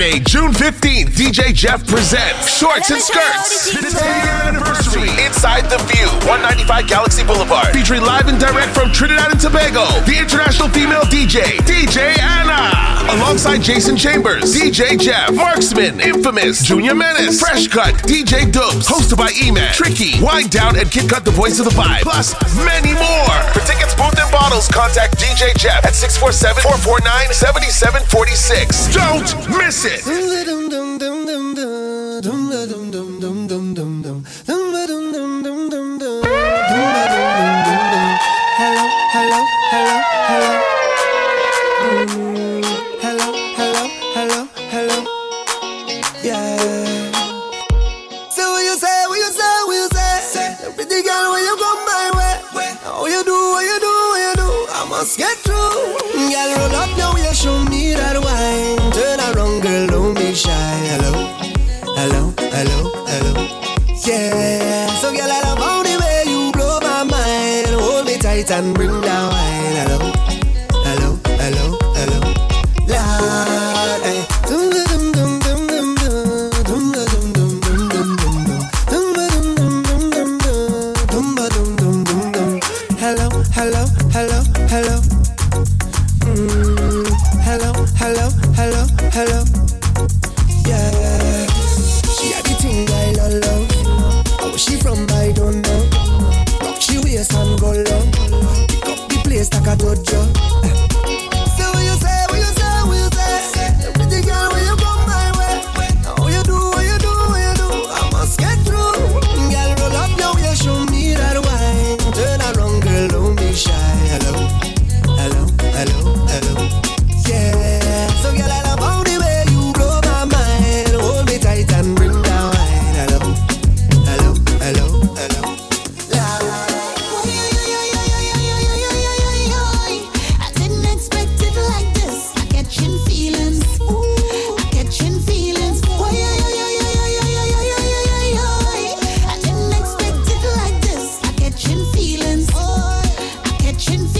Friday, June 15th, DJ Jeff presents Shorts and Skirts. 10-year anniversary. Inside the View, 195 Galaxy Boulevard. Featuring live and direct from Trinidad and Tobago, the international female DJ, DJ Anna. Alongside Jason Chambers, DJ Jeff, Marksman, Infamous, Junior Menace, Fresh Cut, DJ Dubs. Hosted by E-Man, Tricky, Wind Down, and Kid Cut, the voice of the vibe. Plus, many more. For tickets, booth, and bottles, contact DJ Jeff at 647-449-7746. Don't miss it. Hello, hello, hello, hello. Get through, girl, roll up your way, show me that wine. Turn around, girl, don't be shy. Hello, hello, hello, hello. Yeah, so girl, I love all the way you blow my mind. Hold me tight and bring down wine. Hello, hello, hello, hello. Lord, eh. Hello, hello, hello. Hello, hello, hello, hello, hello. Yeah, she had the thing I love. How she from? I don't know. Rock she waist and go low. Pick up the place like a dojo. Say what you say, what you say, what you say. Pretty girl, when you come my way, how you do, what you do, what you do. I must get through. Girl, roll up your way, show me that wine. Turn around, girl, don't be shy. Hello. Hello, hello, yeah. So girl, I love all the way you blow my mind. Hold me tight and bring down wine. Hello, hello, hello, hello. I didn't expect it like this. I catching feelings. Ooh, I catching feelings. I didn't expect it like this. I catching feelings. I catching feelings.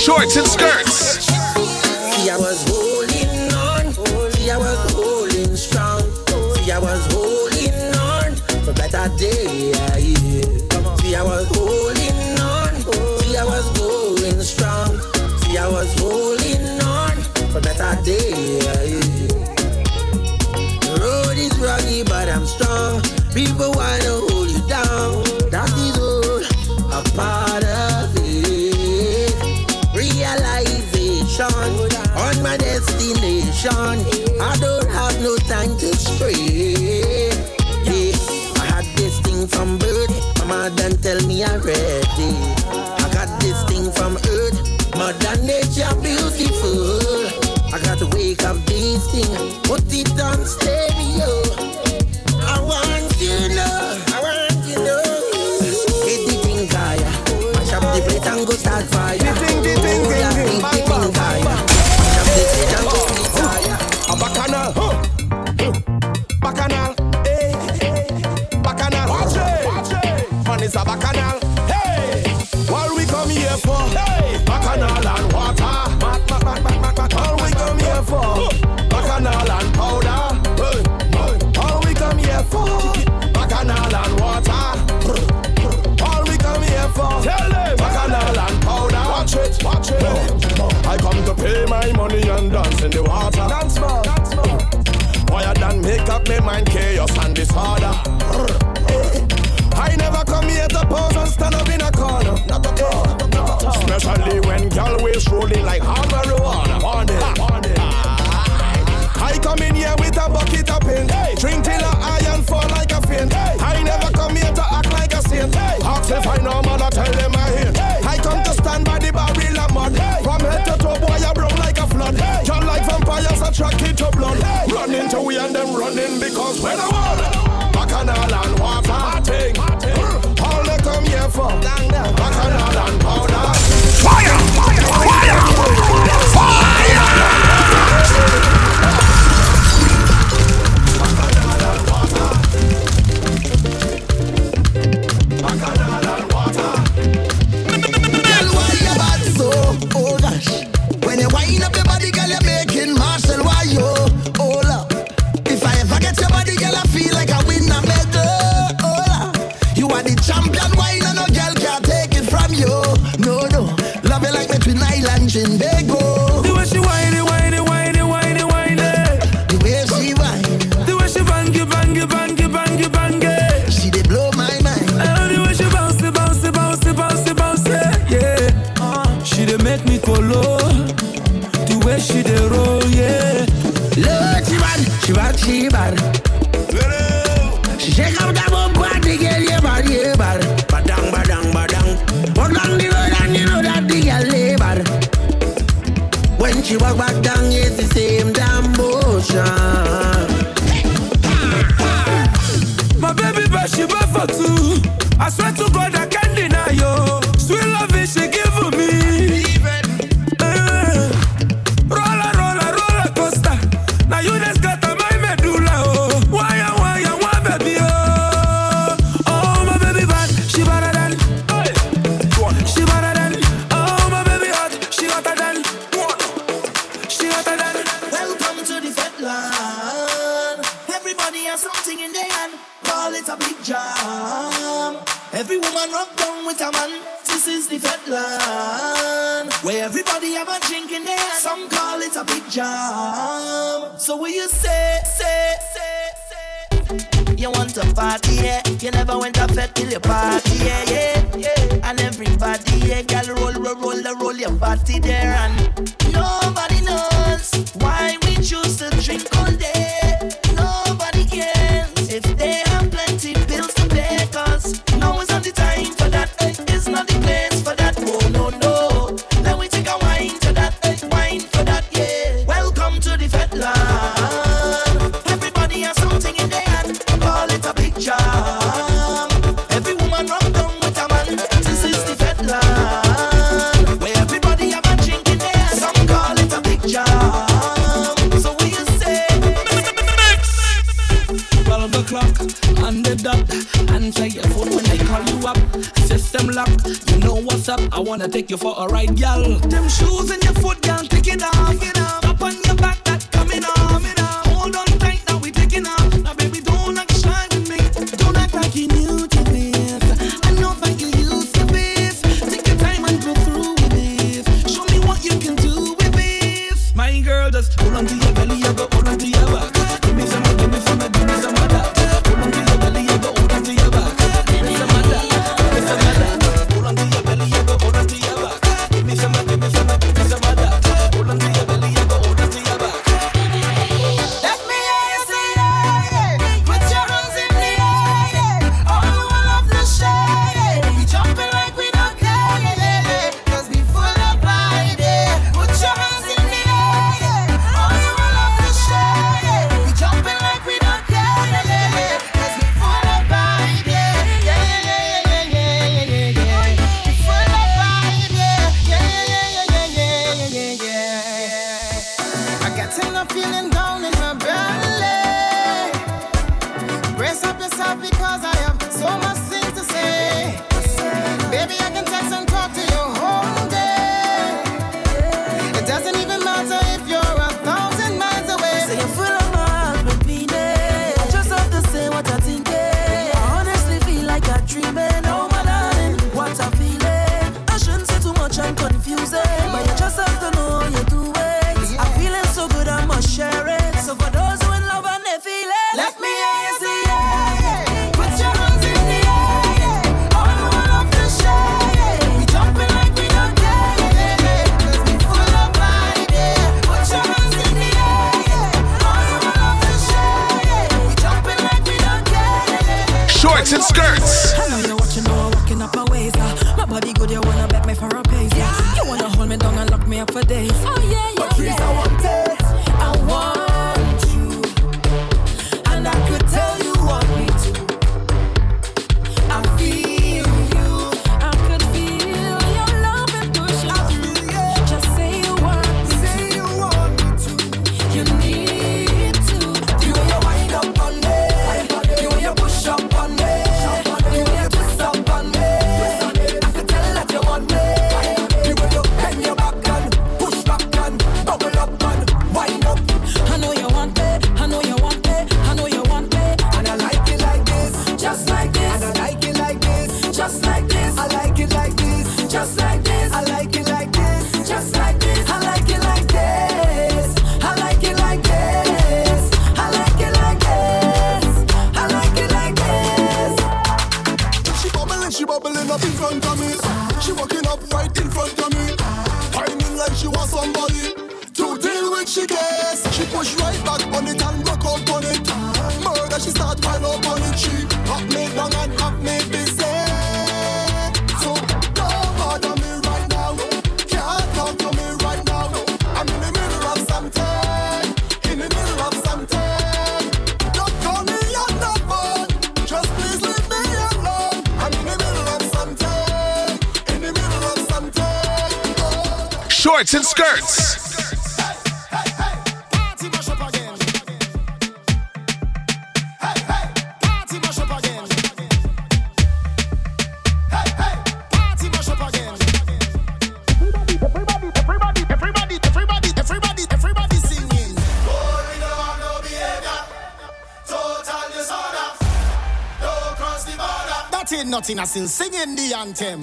Shorts and Skirts. See, I was holding on. See, I was holding strong. See, I was holding on for better day. See, I was holding on. See, I was going strong. See, I was holding on for better day. The road is rocky, but I'm strong. People wanna hold you down. That is all a part of it. On my destination, I don't have no time to stray. Yeah, I had this thing from birth, mama done tell me already. I got this thing from earth, mother nature beautiful. I got to wake up this thing, put it on stereo. I want you know, I want you know. Hit the thing higher, mash up the plate and go start fire. When I want bacchanal and water, all they come here for bacchanal and powder. Fire! Fire! Fire! Fire! Bacchanal and water. Girl, why your body so old? When you wind up your body, girl, you're making Marshall. Why you? They go. The way she whiny, whiny, whiny, whiny, whiny. The way she whiny. The way she bangy, bangy, bangy, bangy, bangy. She dey blow my mind. Oh, the way she bounce, bounce, bounce, bounce, bounce, yeah. She dey make me colo. The way she dey roll, yeah. Look, she bad, she bad, she bad. She shake up that bum body, girl, yeah, bad, yeah, bad. Badang, badang, badang. Walk down the road and you know that the girl lay bad. When she walk back down, it's the same damn motion. My baby, but she bought for two. I swear to God, I can't deny you. Sweet love is she give for me. Roller, roller, roller coaster. Now you just got a my medulla. Oh, why, you want baby? Oh, oh, my baby, bad. She better than. She better than. Oh, my baby, hot. She hotter than. Welcome to the fat land. Everybody has something in their hand. Call it a big jam. Every woman rock down with a man. This is the fat land, where everybody have a drink in their hand. Some call it a big jam. So will you say you want a party, yeah. You never went to fat till you party, yeah, yeah, yeah. And everybody, yeah, girl, roll, roll, roll, roll your party there. And nobody knows why we choose to drink all day. Nobody cares if they have plenty bills to pay, cause now is not the time for that. It's not the place for that. Oh no no. Then we take a wine for that. Wine for that, yeah. Welcome to the fat land. Everybody has something in their hand. Call it a big jam. Every woman rock down with a man. This is the fat land, where everybody have a drink in their hand. Some call it a big jam. Clock and the dot, answer your phone when they call you up. System lock, you know what's up. I wanna take you for a ride, y'all. Them shoes in your foot, y'all, take it off. Up on your back, that coming off. Hold on tight, now we taking off. Now baby, don't act shy with me. Don't act like you new to this. I know that you used to this. Take your time and go through with this. Show me what you can do with this. My girl, just hold on to your belly, I go hold on to your back. Give me some, give me some, give me some. I want you, and I could tell. right in front of me. Whining like she was somebody. To deal with she case. She push right back on it and broke out on it. Murder, she start pile up on it. She hop me down and hop me busy. So don't bother me right now. Can't talk to me right now. I'm in the middle of something. In the middle of something. Shorts and skirts. That ain't nothing, I still singing the anthem.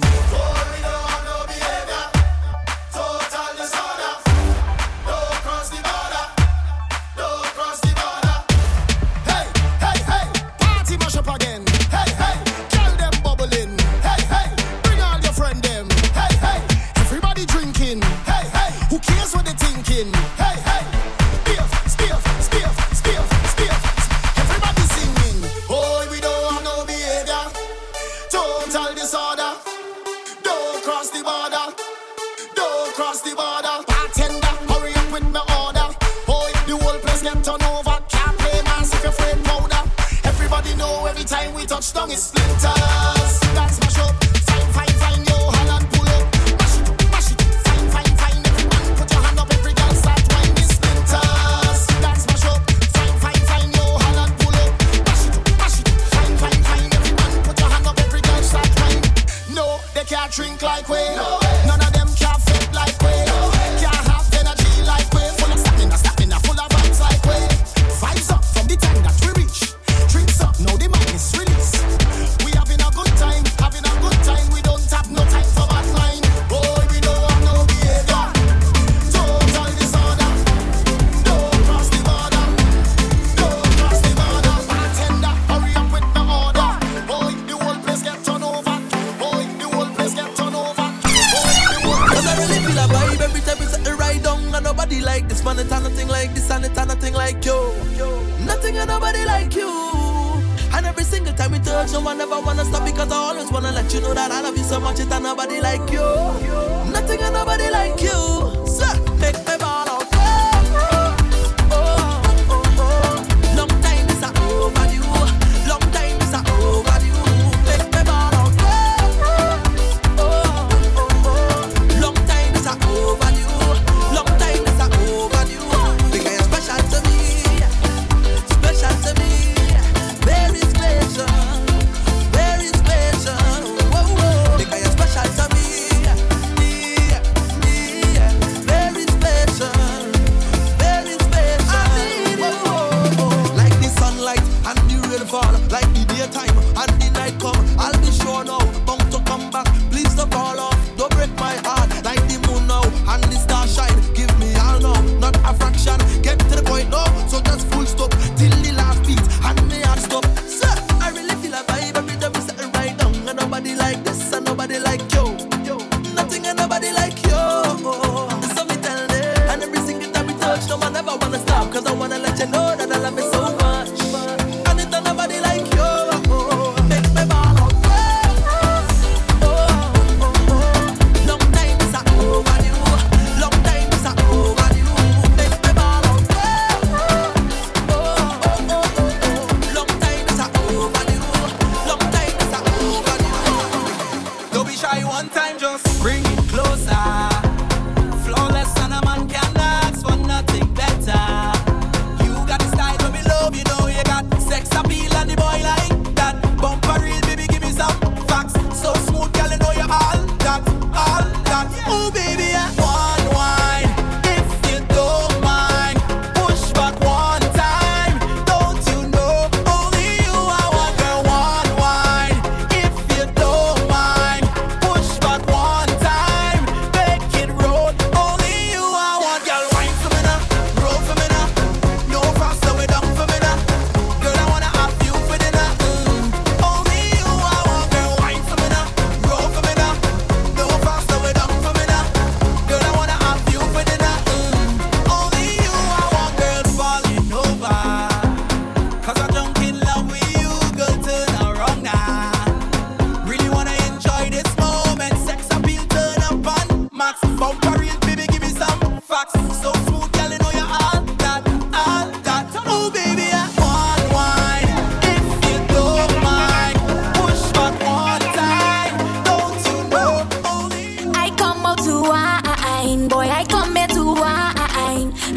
wine, boy, I come here to wine.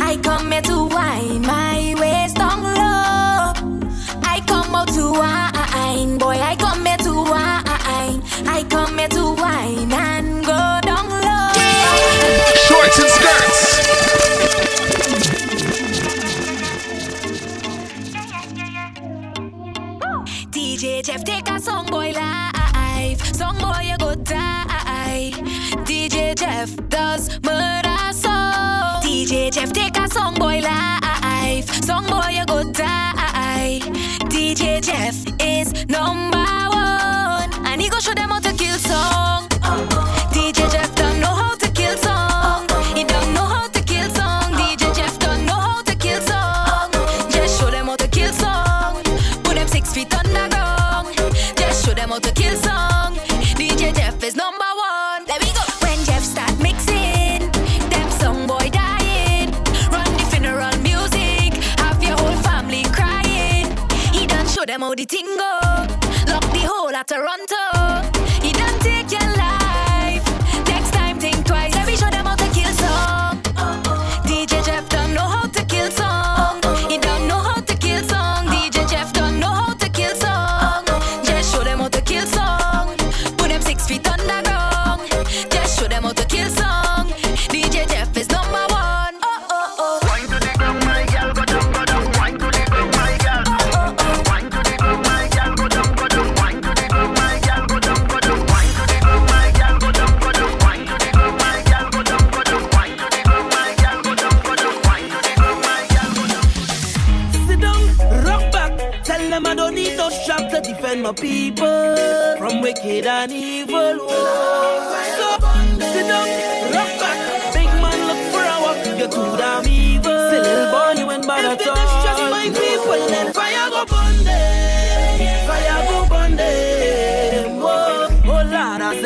I come here to wine, my waist down low. I come out to wine, boy, I come here to wine. I come here to wine and go down low. Shorts and skirts. DJ Jeff, take a song, boy, live. Song, boy, you go die. DJ Jeff does murder song. DJ Jeff take a song boy life. Song boy you go die. DJ Jeff is #1 and he go show them how to kill song. DJ Jeff don't know how to kill song. He don't know how to kill song. DJ Jeff don't know how to kill song. Just show them how to kill song. Put them 6 feet underground. Just show them how to kill song. DJ Jeff is #1. Let me go. When Jeff start mixing, them song boy dying. Run the funeral music, have your whole family crying. He done show them Odi Tingo, lock the hole at Toronto. He done take your life, next time think twice. Let me show them how to kill song. DJ Jeff don't know how to kill song. He don't know how to kill song. DJ Jeff don't know how to kill song. Just show them how to kill song. Put them 6 feet underground. Just show them how to kill song. DJ Jeff is #1. Wine to the ground, my girl, go down, wine to the ground, my girl. Wine to the ground, my girl, go down, wine to the ground, my girl, go down, wine to the ground, my girl, go down, wine to the ground, my girl, go down, wine to the ground, my girl, go down, wine to the ground, my girl, go down. Sit down, rock back, tell them I don't need no strap to defend my people from wicked and evil.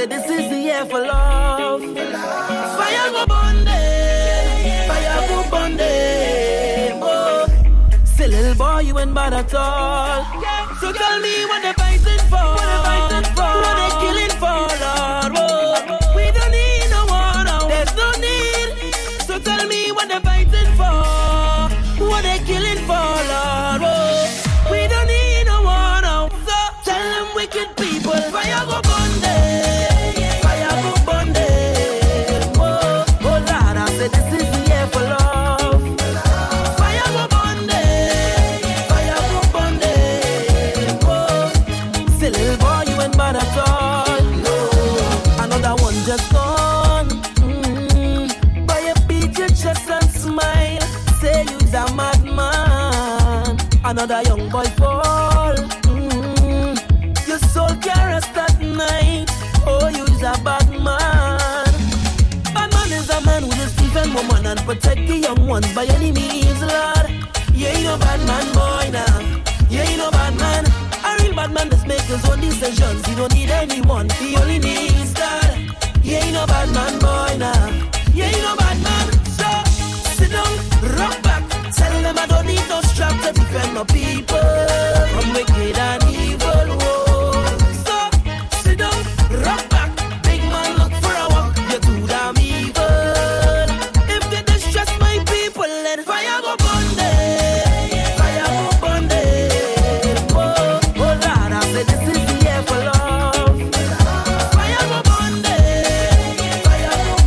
This is the year for love. Fire go burn them, fire go burn them. Oh, say little boy, you ain't bad at all. So tell me what they're fighting for, what they're killing for, Lord. Oh, we don't need no war, no. There's no need. So tell me what they're fighting for, what they're killing for, Lord. Oh, we don't need no war, no. So tell them wicked people, fire go burn them. Another young boy fall. Your soul can't rest at night. Oh, you's a bad man. Bad man is a man who just defend woman and protect the young ones by any means, Lord. You ain't no bad man, boy, now. You ain't no bad man. A real bad man just makes his own decisions. He don't need anyone. He only needs God. You ain't no bad man, boy, now. You ain't no bad man. So sit down, rock back. Tell them I don't need no strap to defend my people from wicked and evil. Whoa. So sit down, rock back, big man look for a walk. You're too damn evil. If they distress my people, let fire go burn them. Fire go burn them. Oh, oh Lord, I say this is the year for love. Fire go burn them. Fire go burn them.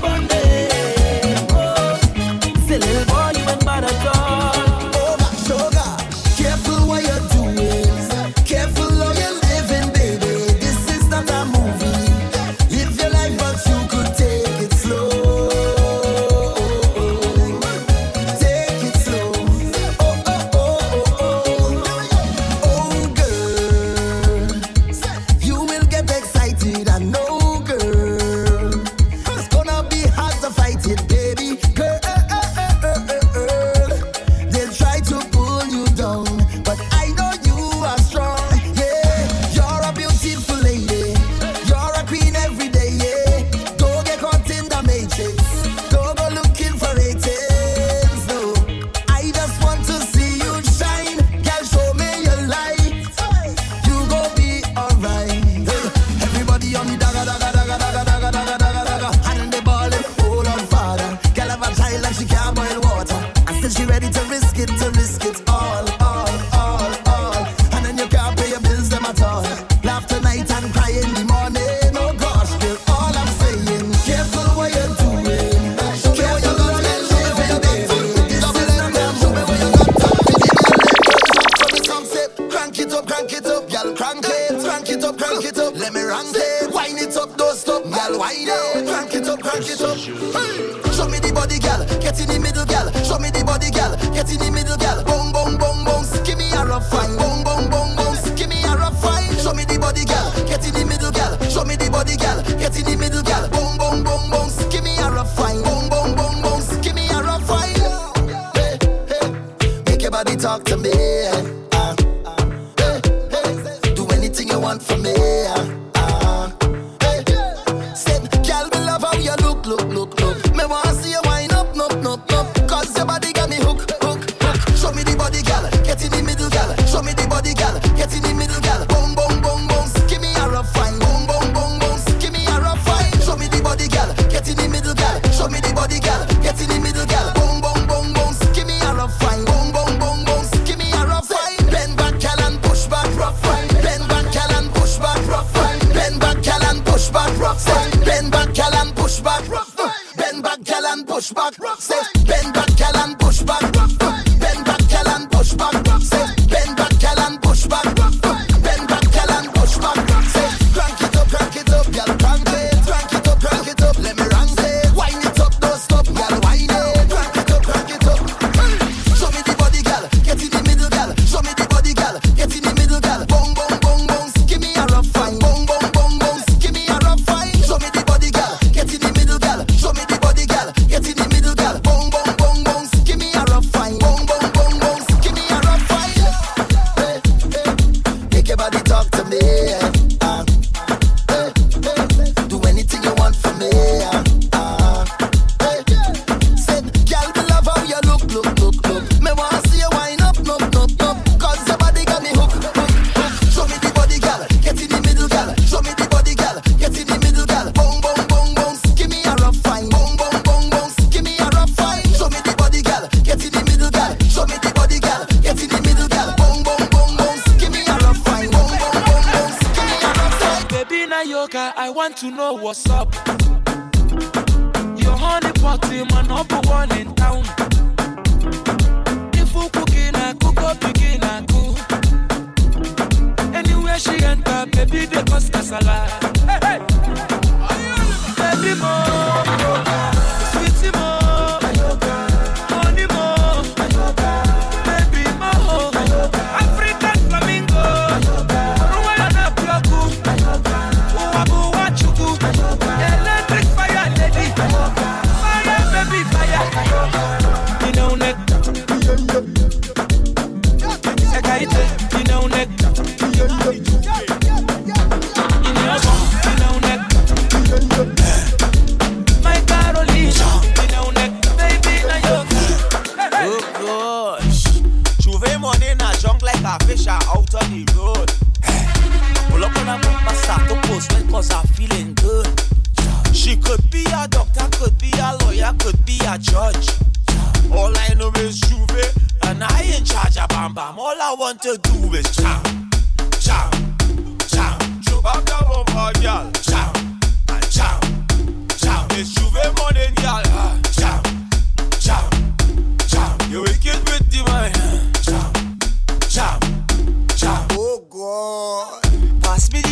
back it up. Hey. Show me the body, gal. Get in the middle, gal. Show me the body, gal. Get in the middle, gal. Bong, bong, bong, bong. Give me a rough fine. Bong, bong, bong, bong. Give me a rough fine. Show me the body, gal. Get in the middle, gal. Show me the body, gal. Get in the middle, gal. Bong, bong, bong, bong. Give me a rough fine. Bong, bong, bong, bong. Give me a rough fine. Hey, hey. Make your body talk to me. Hey, hey. Do anything you want from me. Watch me,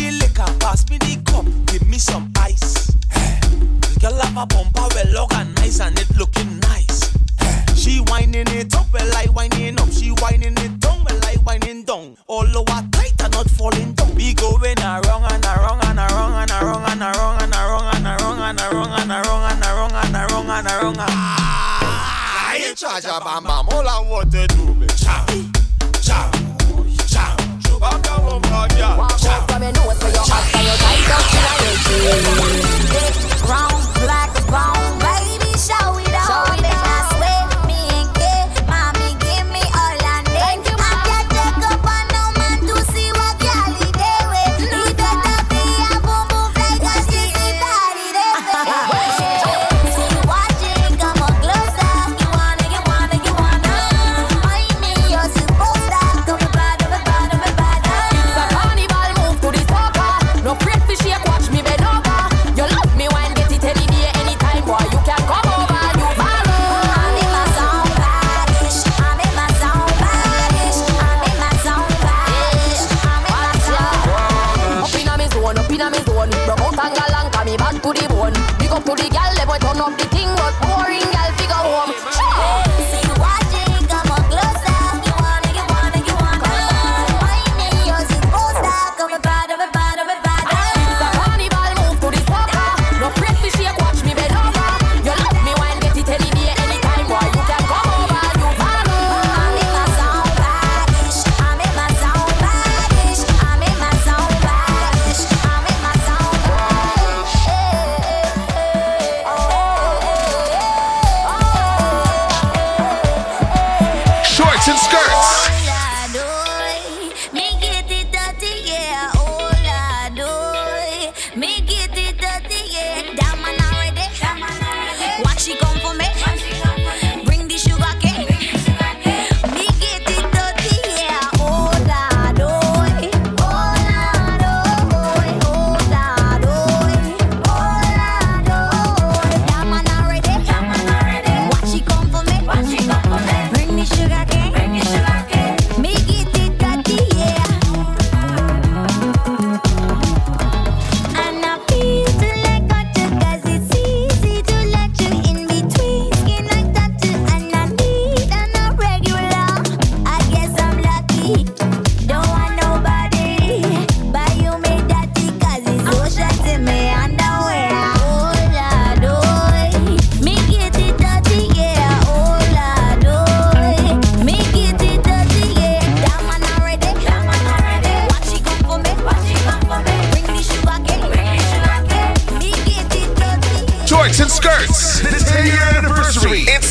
bed over. You love me when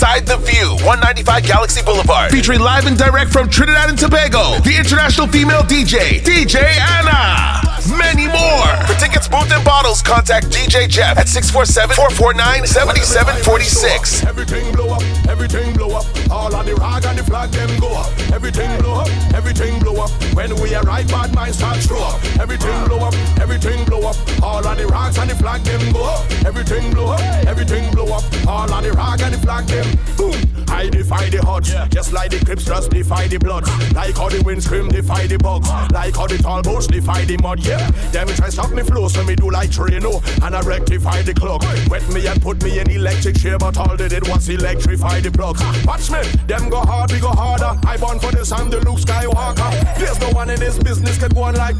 Inside the View, 195 Galaxy Boulevard. Featuring live and direct from Trinidad and Tobago, the international female DJ, DJ Anna. Many more. For tickets, booth, and bottles, contact DJ Jeff at 647-449-7746. Everything blow up, everything blow up. All of the rag and the flag, them go up. Everything blow up, everything blow up. When we arrive, bad minds start throw up. Everything blow up, everything blow up. All of the rags and the flag, them go up. Everything blow up, everything blow up. All of the rag and the flag, them boom. I defy the odds, just like the Crips just defy the Bloods. Like how the wind scream defy the bugs. Like how the tall boats defy the mud. Yeah, them try stop me flow, so me do like Trino, and I rectify the clock. Wet me and put me in electric chair, but all they did was electrify the plugs. Watch me, them go hard, we go harder. I born for this, I'm the Luke Skywalker. There's no one in this business can go on like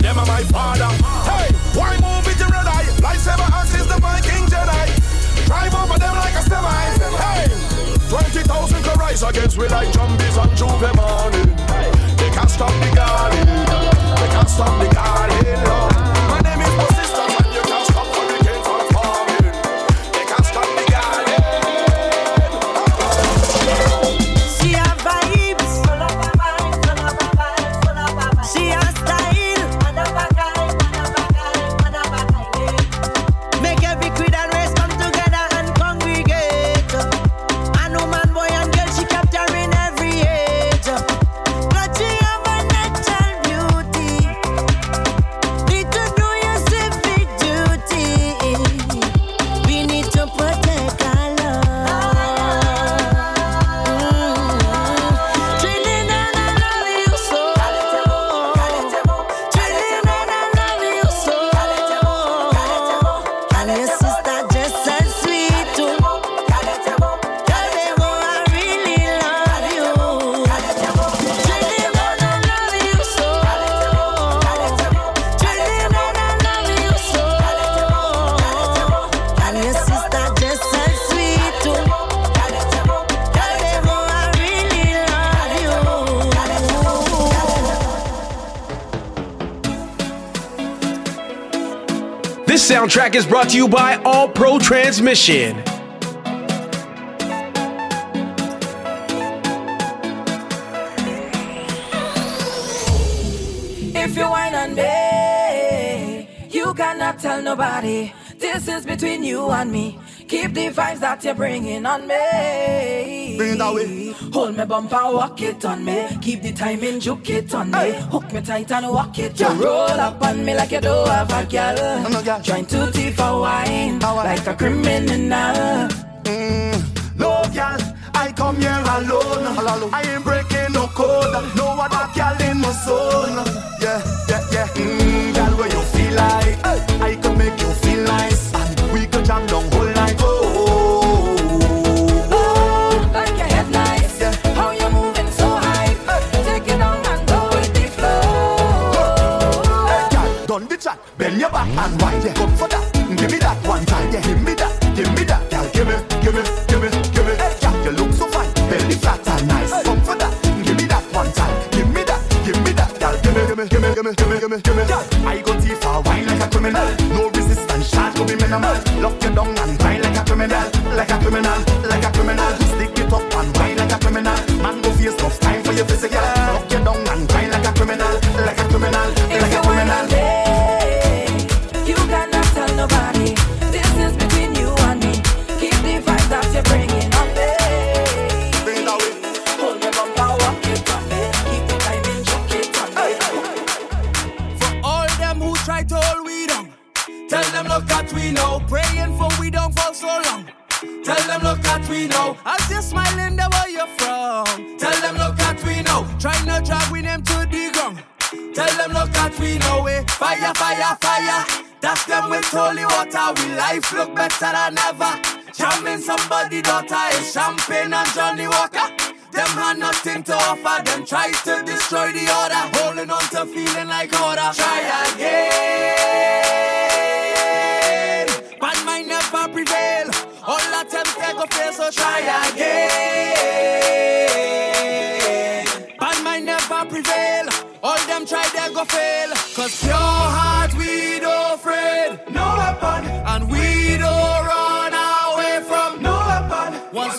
them are my father. Hey, why move with the red eye? Lightsaber axe is the Viking Jedi. Drive over them like a semi. Hey, 20,000 can rise against we like zombies on Juve morning. They can't stop the garden. I can't stop the God in love. My name is Persistent, and you can't stop when we came from farming. They can't stop the God in. She has vibes, she has style, make every creed and race come together and congregate. A no man, boy and girl, she kept her in every age. But she have a natural beauty. Need to do your civic duty. We need to protect our love. Trinidad, I love you so. Trinidad, I love you so. And your sister just as sweet too. Calentemo, I really love you. Trinidad, I love you so. Trinidad, I love you so. And your sister just as sweet too. Calentemo, I really love you. This soundtrack is brought to you by All Pro Transmission. If you whine on me, you cannot tell nobody. This is between you and me. Keep the vibes that you're bringing on me. Bring it that way. Hold me bump and walk it on me. Keep the timing, juke it on me. Hook me tight and walk it. You roll up on me like you do have a girl. No, girl. Trying to teeth for wine, like a criminal. No, girl, I come here alone. I ain't breaking no code. No other girl in my soul. Yeah. Girl, what you feel like? I can make you feel nice, and we can jam down whole night. Oh, like your head nice. How you moving so high? Take it down and go with the flow. Hey, girl, done the chat. Bend your back and wine. Yeah, come for that. Give me that one time. Yeah, give me that. Give me that. Girl, give me. Hey, girl, you look so fine. Belly flat and nice. Come for that. Give me that one time. Give me that. Girl, give me. Girl, I go deep for wine like a criminal. No resistance, charge will be minimal. Lock you down and wine like a criminal, like a criminal. Stick it up and wine like a criminal. Man, go face off time for your physical. Lock you down and wine like a criminal. If you whine on me, you cannot tell nobody. This is between you and me. Keep the vibes that you're bringing on me. Bring it that way. Hold me bump and walk it on me. Keep the timing, joke it on me. For all them who try to hold we down, tell them look at we know. Praying for we don't fall so long. Tell them look at we know. As you're smiling, there where you're from. Tell them look at we know. Try not drag with them to the ground. Tell them look at we know. Eh? Fire. That's them with holy water. We life look better than ever. Jamming somebody daughter is champagne and Johnny Walker. Them had nothing to offer. Them try to destroy the order. Holding on to feeling like order. Try again. Bad mind never prevail. All attempts they go fail, so try again. Bad mind never prevail. All them try they go fail. 'Cause pure heart we don't afraid. No weapon. And we don't run away from no weapon. Once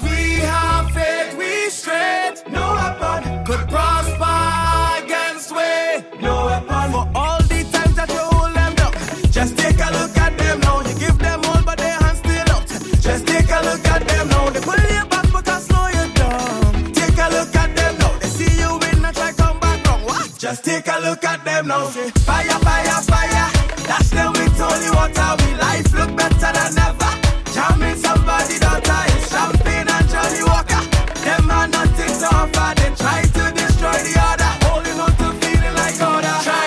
look at them now. They pull you back because slow you down. Take a look at them now. They see you win, not try come back wrong. What? Just take a look at them now. Say, fire, fire, fire. That's them with holy water. We life look better than ever. Jamming somebody daughter. It's champagne and Johnny Walker. Them are nothing to offer. They try to destroy the order. Holding on to feeling like order. Try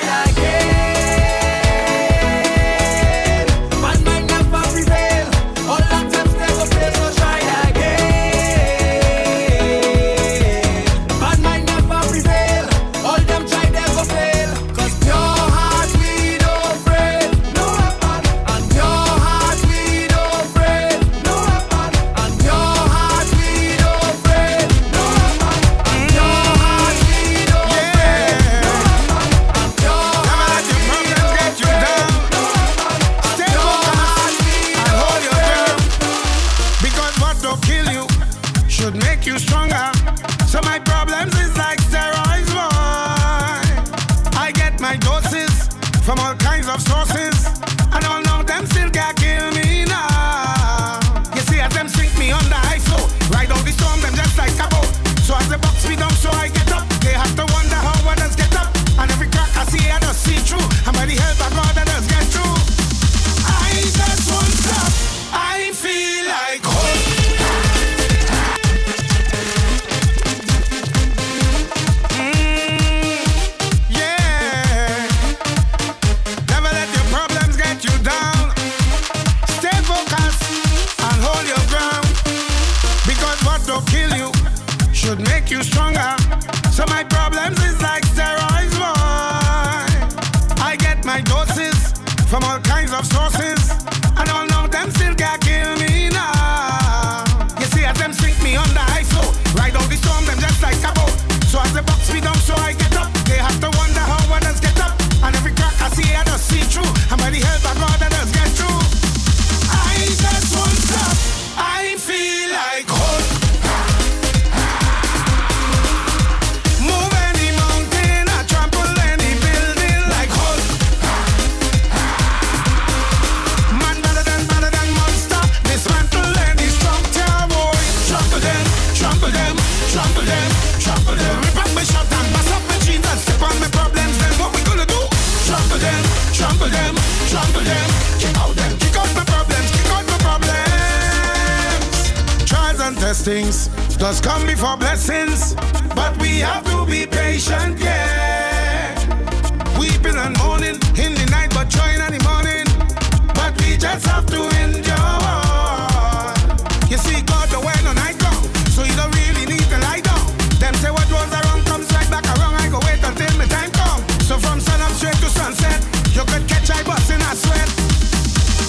does come before blessings, but we have to be patient, yeah. Weeping and mourning in the night, but joy in the morning. But we just have to endure. You see, God, the way the night go, so you don't really need the light on. Them say what was around comes right back around. I go wait until my time come. So from sun up straight to sunset, you could catch I bus in a sweat.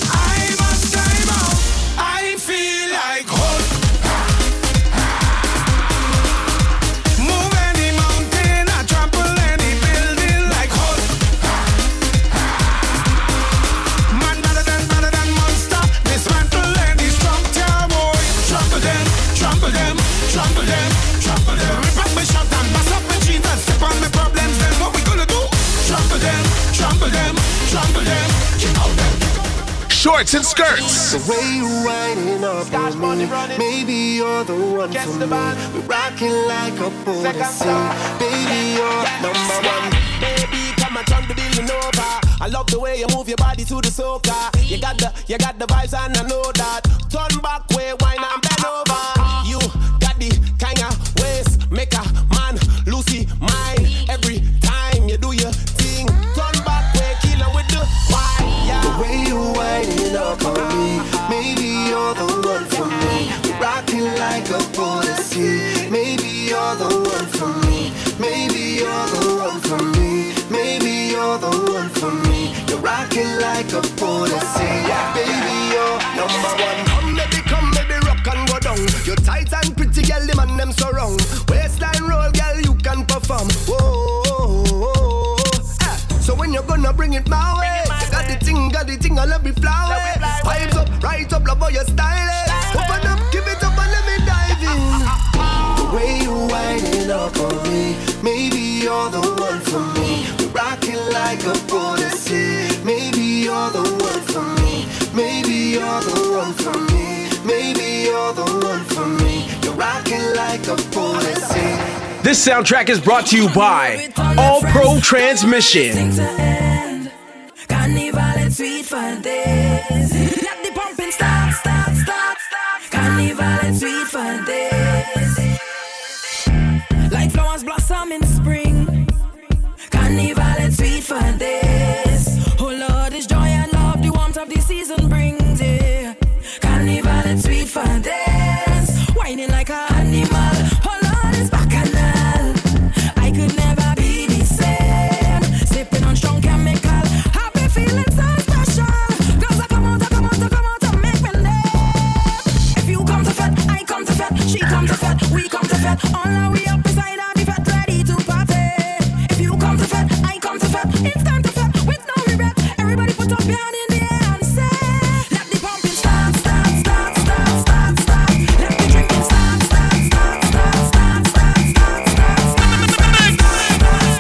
I must time out. I feel like hope. Shorts and skirts. The way you're riding up on me, maybe you're the one for me. We're rocking like a police. Baby, you're number one. Baby, come and turn the building over. I love the way you move your body to the soca. You got the vibes and I know that. Turn back way, wine and bend over. You got the kind of waist maker, man, Lucy, mine. Every time you do your thing, turn back way, killer with the wine. The way you're winding up on me, maybe you're the one for me. We're rocking like a boat at sea. Maybe you're the one for me. Maybe you're the one for me. Maybe you're the one for me. You're rocking like a boat at sea. Baby, you're number one. Come, baby, rock and go down. You're tight and pretty, girl, the man them so wrong. Waistline roll, girl, you can perform. Whoa. So when you're gonna bring it my way, got the thing, I love me flower. Vibes up, rise up, love all your style. Open up, give it up and let me dive in. The way you winding up on me, maybe you're the one for me. We're rocking like a boat at sea. Maybe you're the one for me. Maybe you're the one for me. Maybe you're the one for me. You're rocking like a policy. This soundtrack is brought to you by All Pro Transmission. Carnival and sweet fun days. Let the pumping stop, stop, stop, stop. Carnival and sweet fun days. Like flowers blossom in spring. Carnival and sweet fun days. Oh Lord, this joy and love the warmth of the season brings. Yeah. Carnival and sweet fun days. Whining like an animal. Oh Lord, it's bacchanal. I could never be the same. Sipping on strong chemical. Feeling so special. Girls that come out and make me laugh. If you come to fed, I come to fed. She come to fed, we come to fed. All our way up beside our fed, ready to party. If you come to fed, I come to fed. It's time to fed with no regret. Everybody put up your hand in the air and say, let the pumping start, start, start, start, start, start. Let the drinking start, start, start, start, start, start, start, start, start, start, start, start, start, start.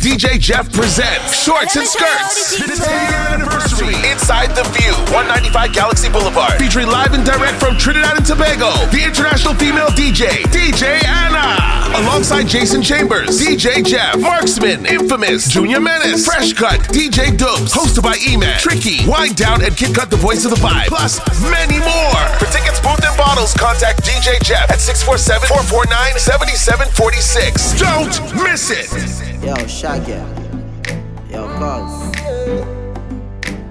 DJ Jeff presents Shorts and Skirts. This is the anniversary. Inside the View, 195 Galaxy Boulevard. Featuring live and direct from Trinidad and Tobago, the international female DJ, DJ Anna. Alongside Jason Chambers, DJ Jeff, Marksman, Infamous, Junior Menace, Fresh Cut, DJ Dubs. Hosted by E-Man, Tricky, Wind Down, and Kid Cut, the voice of the vibe. Plus, many more. For tickets, booth, and bottles, contact DJ Jeff at 647-449-7746. Don't miss it! Yo, Shaggy. Yo, cuz.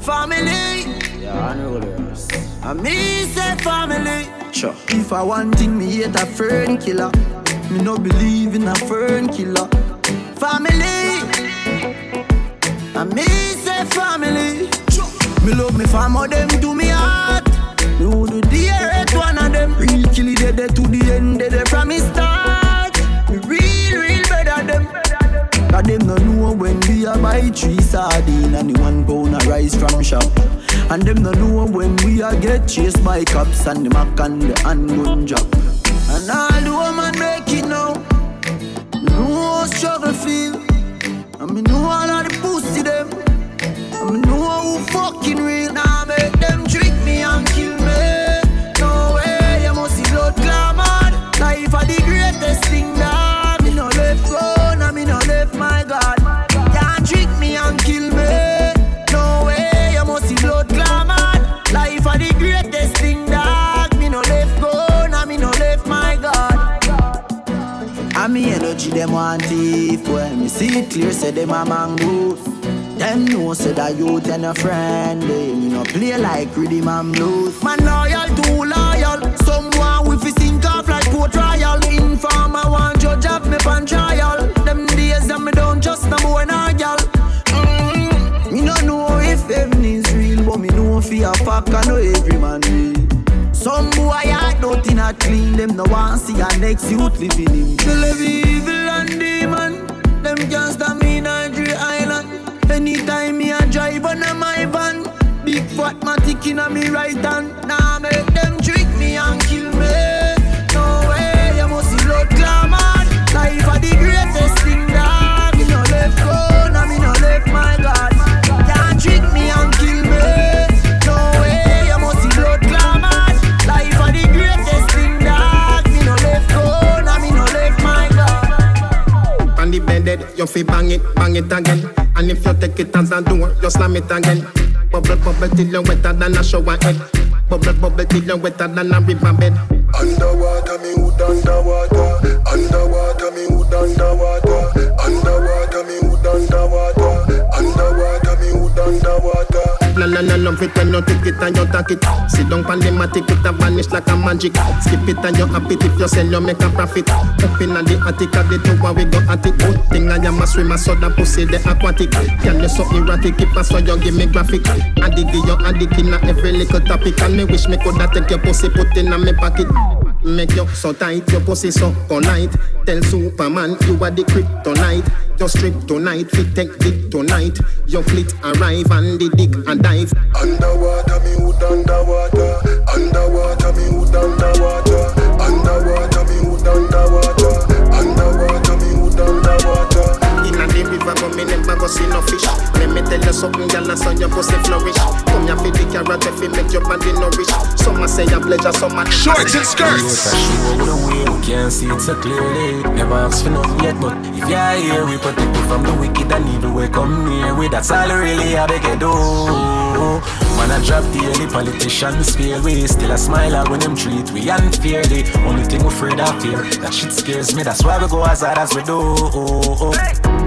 Family. Yo, Honorables. And me say family. Sure. If I want thing, me hate a fern killer. Me no believe in a fern killer. Family. And me say family. Me love me family, them do me heart. Me would do the earth, one of them. Real killie dead to the end, dead from me start. Me real better them. Cause them no know when we a buy 3 sardines and the 1 pound of rice from shop. And them no know when we a get chased by cops and the mac and the handgun job. And all the woman make it now. Me know how struggle feel. And me know all of the pussy them. And me know how fucking real. Now make them trick me and kill me. No way, you must see blood glamour. Life are the greatest thing that me no left gone and me no left my God. Can't trick me and kill me. No way, you must see blood glamour. Life are the greatest thing that me no left gone and me no left my God. And me energy them want thief. When me see it clear, say them a mangoes. Them know say that youth and a friend, they me no play like rhythm and blues. Man loyal, too loyal. Someone with his sink off like court trial. Informer one judge of me pan trial. Them days that me don't just no boy nor girl. Me no know if heaven is real, but me know fear fuck I know every man real. Some boy I don't in a clean, them no want see a next youth living in. They live evil and demon. Them can't stand me in Nigeria Island. Anytime me a drive on a my van, big fat matic in a me right hand. Nah, make them trick me and kill me. No way, you must see blood glamour. Life are the greatest thing that me no left gone and me no left my God. Can't trick me and kill me. No way, you must see blood glamour. Life are the greatest thing that me no left gone and me no left my God. On the bended, you feel bang it again. And if you take it as a door, you slam it again. Bubble, bubble till you're wetter than a shower head. Bubble, bubble till you're wetter than a river bed. Underwater, me hood underwater. Underwater, me hood underwater. Underwater, me hood underwater. Underwater, me hood underwater. Plan and love it when you take it and you take it. Sit down pan the matic, it a vanish like a magic. Skip it and you happy if you sell, you make a profit. Up in the attic of the tower, we go at it. Good thing I am a swimmer, so that pussy the aquatic. Can you so erratic, if I saw you give me graphic. Addicted, you addicted in every little topic. And me wish me coulda take your pussy, put in a me pocket. Make you so tight, your pussy so polite. Tell Superman you are the kryptonite. Your strip tonight, we take dick tonight. Your fleet arrive and the dick and dive. Underwater, me hood underwater. Underwater, me hood underwater. Underwater, me hood underwater. Underwater, me hood underwater. In the river, but me never go see no fish. Let me tell you something, y'all, so your pussy flourish. Come here for the carrot, if you make your body nourish. Some say your pleasure, some are shorts and skirts. We can't see it so clearly. Never ask for nothing yet, but if you're here, we protect you from the wicked and evil. We come near with that's all really I beg you do. Man, I drop daily, politicians fail we. Still a smile out when them treat we unfairly. Only thing we afraid of fear, that shit scares me. That's why we go as hard as we do.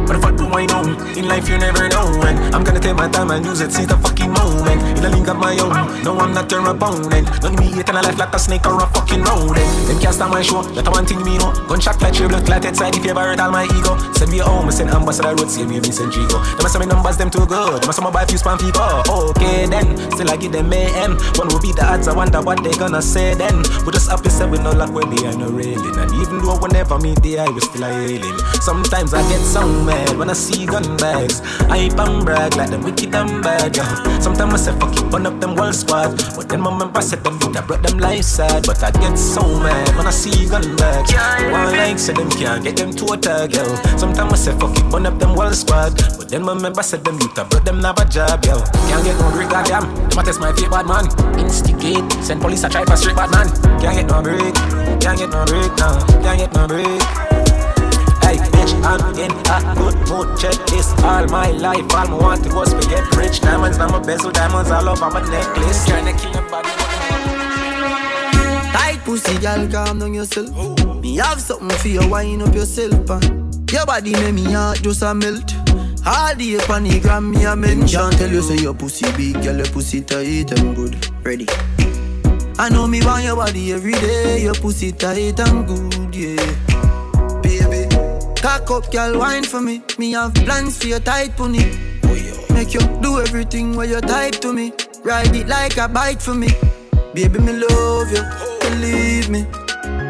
But if I do I know, in life you never know. And I'm gonna take my time and use it, see the fucking moment. In a link of my own, no I'm not your opponent. Don't me hate on a life like a snake or a fucking rodent. Them cast on my show, that's one thing me know. Gunshot like your blood clotted side, if you ever hurt all my ego. Send me home, I send ambassador road, save me Vincent Gigo. Them must have my numbers, them too good. Them must have my buy a few spam people. Okay then, still I give them mayhem. One will beat the odds, I wonder what they gonna say then. We just up to say we no luck where they are no railing. And even though whenever me there, I was still a hailing. Sometimes I get some mad when I see gun bags. I pump brag like them wicked and bad, yo. Sometimes I say fuck it, burn up them wall squad. But then my member said them did, I brought them life sad. But I get so mad when I see gun bags. One like say them can't get them to a tag, yo. Sometimes I say fuck it, burn up them wall squad. But then my member said them did, I brought them never job, yo. Can't get no break, goddamn. Them test my fate, bad man. Instigate, send police a try for straight bad man. Can't get no break, can't get no break, now. Can't get no break. Bitch, I'm in a good mood, check this. All my life, all I wanted was to get rich. Diamonds, now my bezel, diamonds all over my necklace. Trying to kill your body. Tight pussy, girl, calm down yourself. Oh. Me have something for you, wind up yourself. Your body make me heart just a melt. All the panigram me a mention. Tell you say your pussy big, girl, your pussy tight and good. Ready? I know me want your body every day. Your pussy tight and good, yeah. Baby, cock up, girl, wine for me. Me have plans for your tight pony. Oh, yeah. Make you do everything where you type to me. Ride it like a bike for me. Baby, me love you, believe me.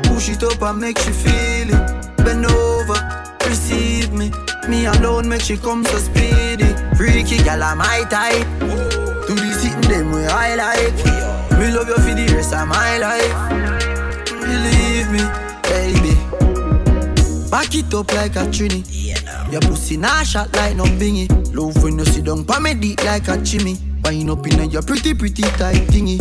Push it up and make you feel it. Bend over, receive me. Me alone make she come so speedy. Freaky girl, I'm my type. Do the sitting them way I like. Me love you for the rest of my life. Believe me, baby. Back it up like a trini. Your pussy nah shot like no bingy. Love when you sit down pa me deep like a chimney. Wine up in your pretty, pretty tight thingy.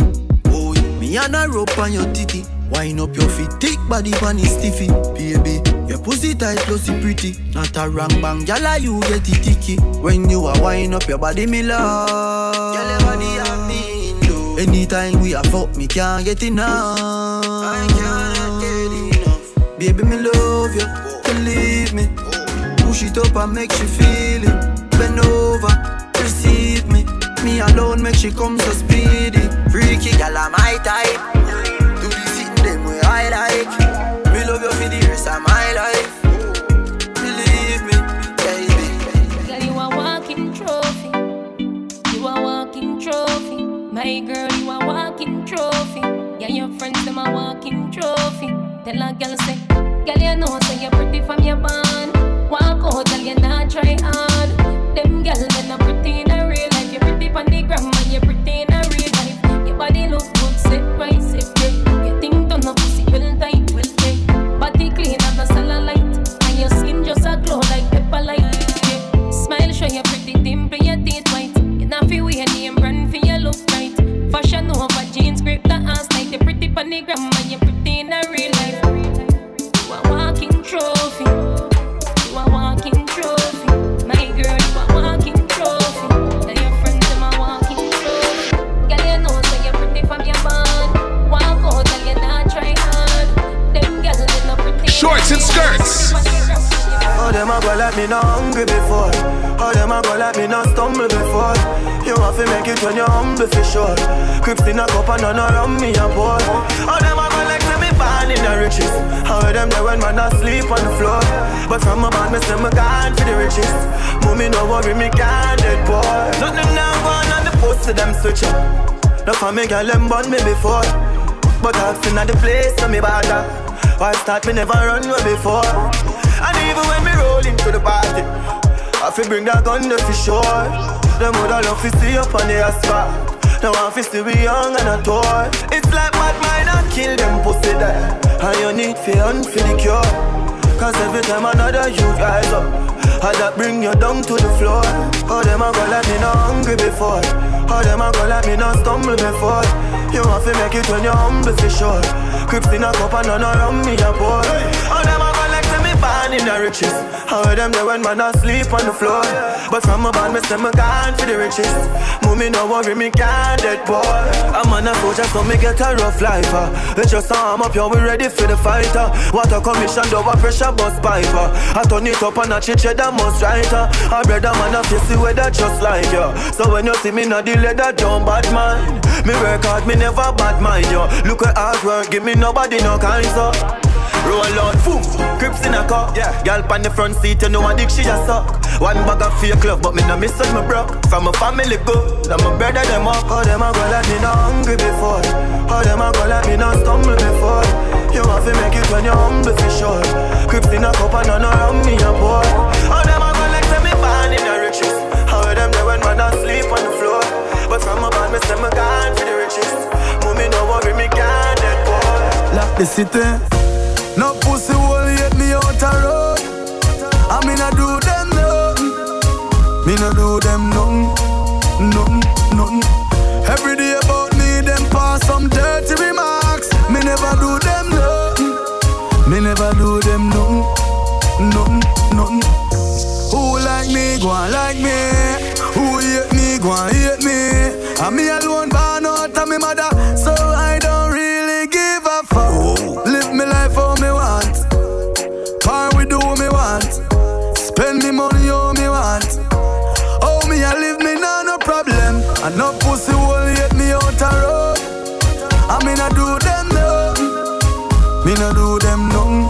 Oh, me and a rope on your titty. Wine up your feet, thick body pan is stiffy. Baby, your pussy tight, closey pretty. Not a wrong bang, yalla you get it ticky. When you are wine up your body, me love. Yalla body have me in love. Anytime we are fuck, me can't get enough. I cannot get enough. Baby, me love you, believe me. Push it up and make you feel it. Bend over, receive me. Me alone make she come so speedy. Freaky girl, I'm my type. Do the sitting them way I like. Me love you for the rest of my life. Believe me, baby. Girl, you a walking trophy. You a walking trophy. My girl, you a walking trophy. Yeah, your friends, them a walking trophy. Tell a girl, say, girl, you know, say you're pretty from your band. Walk out, girl, you not try hard. Them girls, they're not pretty in a real. On the ground and you're pretty in a real life. Your body looks good, sit right, sit right. Your thing done up, sit well tight, well tight. Body clean and the cellulite. And your skin just a glow like pepper light, yeah. Smile, show your pretty dimple, your teeth white. You not feel weird, name brand for your look right. Fashion over jeans, grip the ass tight. You're pretty on the ground and you're pretty in a real life. You a walking trophy. You a walking trophy. My girl, you a walking trophy. Shorts and skirts. All them a go like me not hungry before. All them a go like me not stumble before. You have to make it when you're humble for sure. Crips in a cup and none around me a pour. All them a go like me born in the riches. All them there when man a sleep on the floor. But from my band me say me gone for the riches. Mommy no worry me can't get poor. Nothing now gone on the post to them switch up. No family girl them born me before. But I've seen at the place to me bother. Why start me never run away before? And even when me roll into the party, I feel bring that gun to for sure. Them woulda love to see up on the asphalt. They want to see we young and a toy. It's like mad mind and kill them pussy there. And you need to hunt for the cure. Cause every time another you rise up, I that bring you down to the floor. All them a go like me not hungry before. All them a go like me not stumble before. You have to make it when you're humble for sure. Crips in a cup and none around me a boy. All them a go like say me born in the riches. All them there when man a sleep on the floor. But from a band me say me gone for the riches. Mommy no worry me can't dead boy. I'm on a soldier so me get a rough life. Let your arm up, you we ready for the fighter. Water commission double pressure bus piper. I turn it up and I chit chat that must writer. I bread a man a face the weather just like you. So when you see me not the leather don't bad mind. Me work hard, me never bad mind yo. Look at hard work, give me nobody no kind so. Roll out, boom, crips in a cup. Yeah. Girl pan the front seat, you know I dick she a suck. One bag of fake love, but me no miss on my broke. From my family good, and my brother them up. All them a go like me not hungry before. All them a go like me not stumble before. You have to make it when you're humble for sure. Crips in a cup and none around me a boy. All them a go like me born in the riches. All them there when man a sleep on the floor. But from my band me say me gone for the riches. Mommy no worry me can't dead boy. Lock the city. No pussy will hit me out the road. I me not do them nothing. Me not do them nothing, nothing, nothing. Every day about me, them pass some dirty remarks. Me never do them nothing. Me never do them nothing, nothing, nothing. Who like me, go on like me. Who hate me, go on hate me. And me alone born out of me mother, so I don't really give a fuck. No pussy will get me out a road. I mean I do them no. Me no do them none.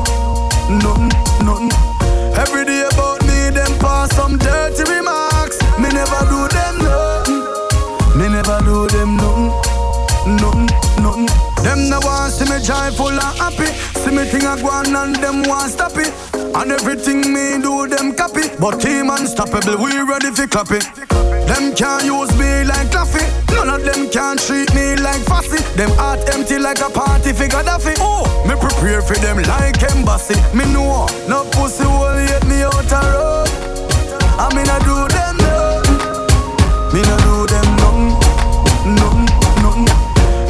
Every day about me them pass some dirty remarks. Me never do them no. Me never do them none. Them no want see me joyful and happy. See me thing a go on and them want stop it. And everything me do them copy. But E-Man stoppable, we ready for clap it. Them can't use me like Claffy. None of them can treat me like Fossy. Them heart empty like a party for Gaddafi. Oh, me prepare for them like embassy. Me know, no pussy will hate me out a road. I mean I do them no. Me no do them none.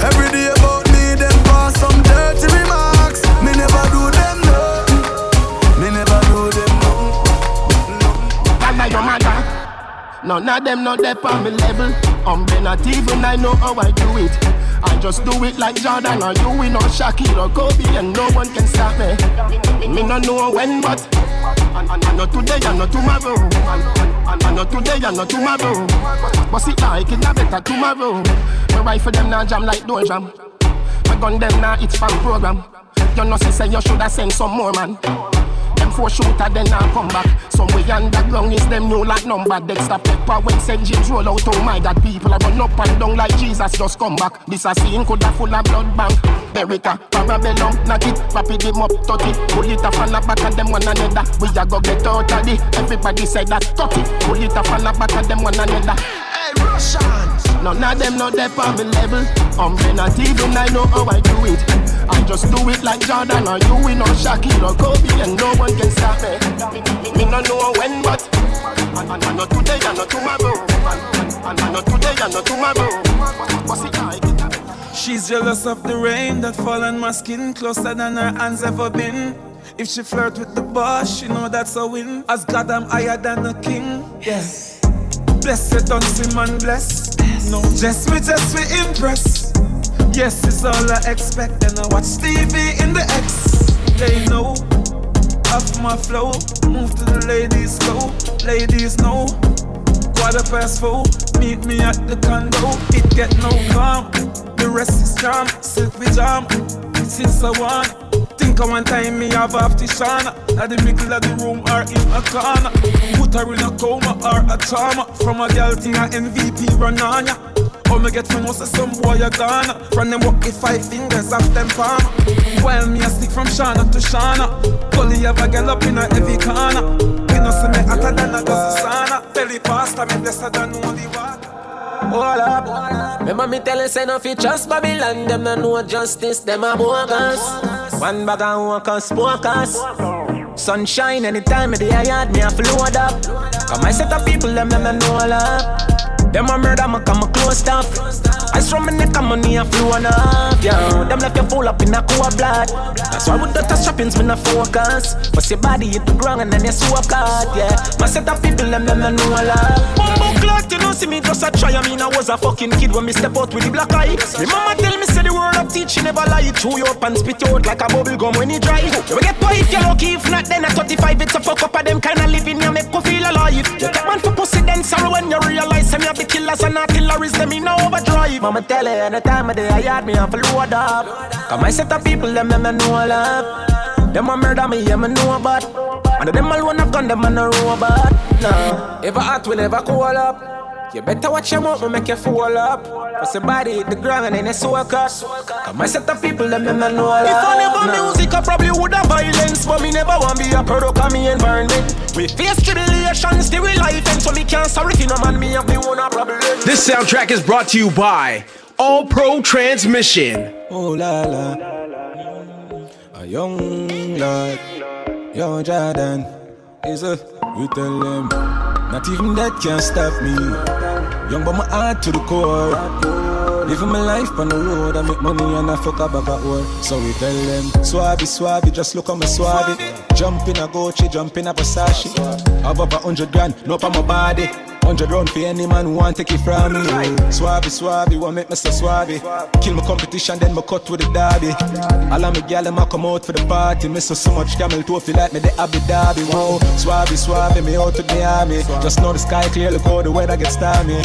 Every day about me them pass some dirty remarks. Me never do them no. Me never do them none. Like your mother. None of them not there on me level. Not even I know how I do it. I just do it like Jordan or you know Shaquille or Kobe and no one can stop me. Me no know when but I know today and not tomorrow. I know today and not tomorrow. But see I can have better tomorrow. My rifle them now jam like door jam. My gun them now it's fan program. You know say you shoulda send some more man. Four shooter then I come back. Somewhere underground is them new like number. Dexter Pepper when St. James roll out. Oh my God, people are run up and down like Jesus just come back. This a scene could have full of blood bank. Berita, Parabellum, knock it, rapid them up, touch it. Pull it up and back at them one another. We a go get out of it. Everybody said that, cut it. Pull it up and back at them one another. Hey Russians! None of them know they on me level. Not even I know how I do it. I just do it like Jordan or you know Shaquille or Kobe and no one can stop me. Me no know when but I know today and not tomorrow. I know today and not tomorrow. But see I get that. She's jealous of the rain that fall on my skin closer than her hands ever been. If she flirt with the boss, she know that's a win. As God I'm higher than a king. Yes. Blessed don't see man bless. No, just we impress. Yes, it's all I expect. And I watch TV in the X. They know of my flow. Move to the ladies go. Ladies know 4:15. Meet me at the condo. It get no calm. The rest is calm. Silk we jam. Since I won. Think of one time me have half the shana. At the middle of the room or in a corner. Put her in a coma or a trauma. From a girl thing I MVP Rananya. How me get from most of some boy a Ghana. From them walk with 5 fingers off them palm. While me a stick from Shana to Shana. Gully have a girl up in a heavy corner. You know see me hotter than a dozen sauna. Belly pasta me blessed than holy water. All up. Remember me telling say no fi trust Babylon. Them no know justice, them a bogus. One bag and walkers, bogus. Sunshine anytime of the yard, me a load up. Come I set up people, them no know all up. Them a murder, me come a close stuff. I strum me neck and money a flow on off, yeah. Them left you full up in a cold blood. That's why with the strappings, me no focus. But your body hit the ground and then you swap card, yeah. My set up people, them no know all up. You don't see me just a try. I mean I was a fucking kid when me step out with the black eye. My mama tell me say the word of teach she never lie. Chew you up and spit you out like a bubble gum when you dry. You will get pie if you're lucky. If not then at 35 it's a fuck up. Of them kinda living you make you feel alive. You take man for pussy then sorrow when you realize them you have the killers and not killers. Them in overdrive. Mama tell her any time of day I had me have a load up. Come I set up people them I know love. Them a murder me yeah me know about. And them alone have gone them and a robot. Nah, if a heart will ever cool up. You better watch your mouth, make you fall up. Cause your body hit the ground and then you soak up. Come I set up people, them no know all. If I never music, I probably would have violence. But me never want be a product of me environment. We face tribulations, the real life. And so me can't sorry for no man, me have me own a problem. This soundtrack is brought to you by All Pro Transmission. Oh la la, a young lad, young Jordan is a you tell them. Not even that can stop me. Young but my heart to the core. Living my life on the road. I make money and I fuck up about work. So we tell them, swabby, just look at me swabby. Jump in a Gucci, jump in a Versace. Have up 100 grand, no for my body. 100 round for any man who want take it from me. Swabby, swabby, want make me so swabby. Kill my competition, then me cut with the derby. All of me gyal them a come out for the party. Me so much camel toe feel like me the Abu Dhabi. Wow, swabby, swabby, me out to Miami. Just know the sky clear, look how the weather gets stormy.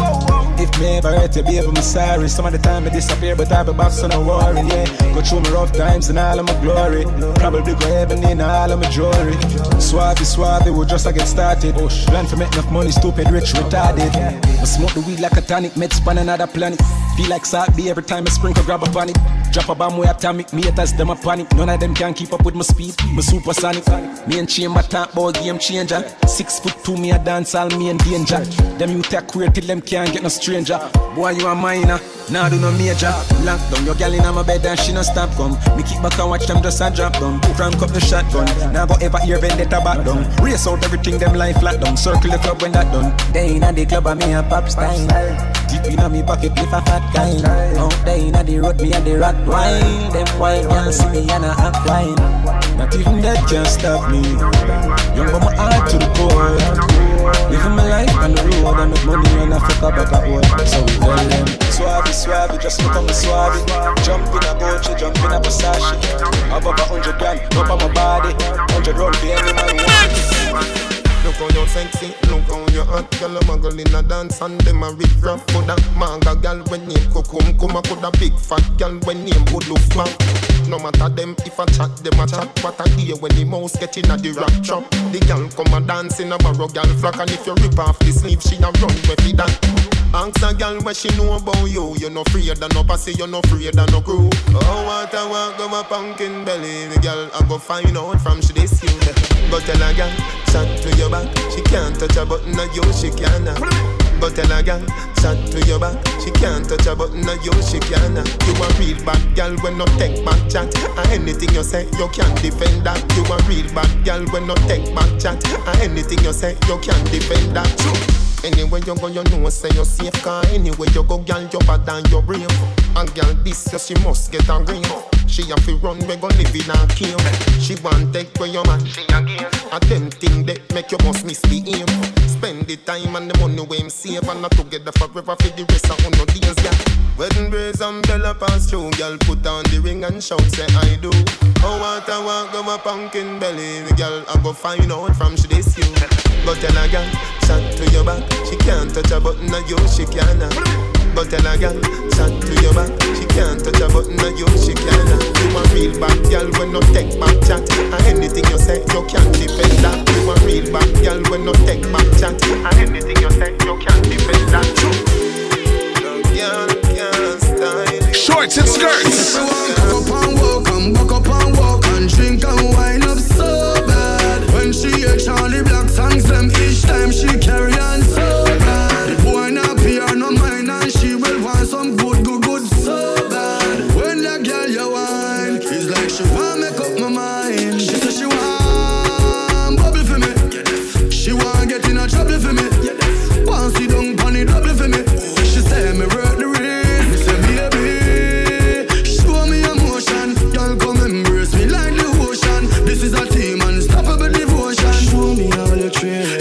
If me ever hurt you, baby, me sorry. Some of the time me disappear, but I be back, so no worry. Yeah, go through me rough times and all of my glory. Probably go heaven in all of my jewelry. Swabby, swabby, we just a get started. Plan for make enough money, stupid, rich, retarded. I smoke the weed like a tonic, med span another planet. Feel like salt be every time I sprinkle, grab a panic. Drop a bomb way atomic, me haters them a panic. None of them can keep up with my speed, my supersonic. Me and Chamber talk ball game changer. 6'2", me a dance all me in danger. Them you take queer till them can't get no stranger. Boy you a minor, now do no major. Lock down your gal in my bed and she no stop come. Me kick back and watch them just a drop down. Crank up the shotgun, now go ever hear vendetta back down. Race out everything them life flat down. Circle the club when that done. They inna the club and me a pop style. Deep inna me pocket me for fat kind. Out there inna the road me and the rock wine. Them white girls see me and I act wine. Not even that can stop me. Young but my heart to the core. Living my life on the road and the money and I fuck up at work. So we tell them swabby, swabby, just look on me swabby. Jump in a boat, she jump in a Versace. Above 100 grand, up on my body. 100 round for any man wants. Look how you're sexy, look how you're hot. Girl, a muggle in a dance and them a rip rough. Coulda manga girl when name Kukum Kuma. Coulda big fat girl when name Budufma. No matter them if I chat, them a chat. What I hear when the mouse get in a the rap chop. The girl come a dance in a barrow girl flock. And if you rip off the sleeve, she a run with it that. Ask a girl what she know about you. You're no freer than no pussy, you're no freer than no crew. Oh, what I want, go my pumpkin belly. The girl, I go find out from she this you. Go tell a girl, chat to your back. She can't touch a button of you, she can't. Go tell a girl, chat to your back. She can't touch a button of you, she can't. You a real bad girl when no take back chat. And anything you say, you can't defend that. You a real bad girl when no take back chat. And anything you say, you can't defend that. Anywhere you go, you know, say you're safe. Cause anywhere you go, girl, you're bad and you're brave. And girl, this year, she must get a green. She have to run, we gon' live in a cave. She want take where your man, she a game. A them thing that make you must miss the aim. Spend the time and the money we him save. And not together forever for the rest of no days, girl. Wedding braids and Bella pass through, girl. Put on the ring and shout, say I do. Oh, what I want, go my pumpkin belly. The girl, I go find out from she this you. Go tell a girl, chat to your back. She can't touch a button of you, she can't. Go tell a girl, chat to your back. She can't touch a button of you, she can't. You a real bad girl when no take back chat. And anything you say, you can't defend that. You a real bad girl when no take back chat. And anything you say, you can't defend that. No girl can style you. Shorts and skirts. Everyone walk up and walk and drink and wine up so bad. When she hear Charlie Black songs them each time she carry on so bad. Boy not pay her no mind and she will want some good, good, good so bad. When that girl you wine, it's like she want make up my mind. She said she want bubble for me, she want get in a trouble for me, want sit down pon the double for me. She said me work the race, me say baby, show me emotion. Y'all come embrace me like the ocean. This is a team unstoppable devotion. Show me how you train.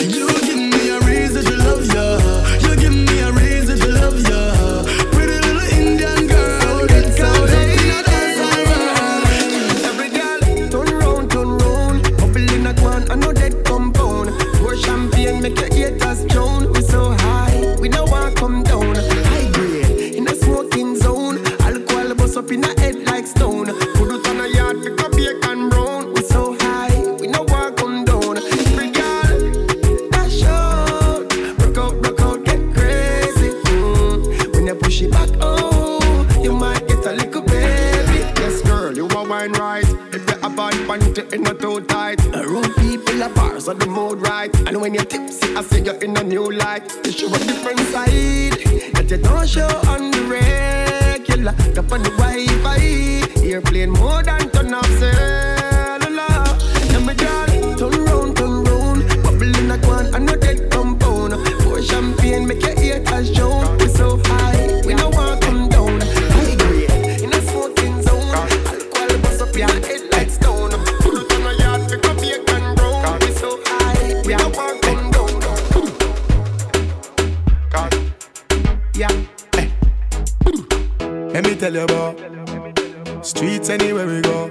tell you about. Streets anywhere we go.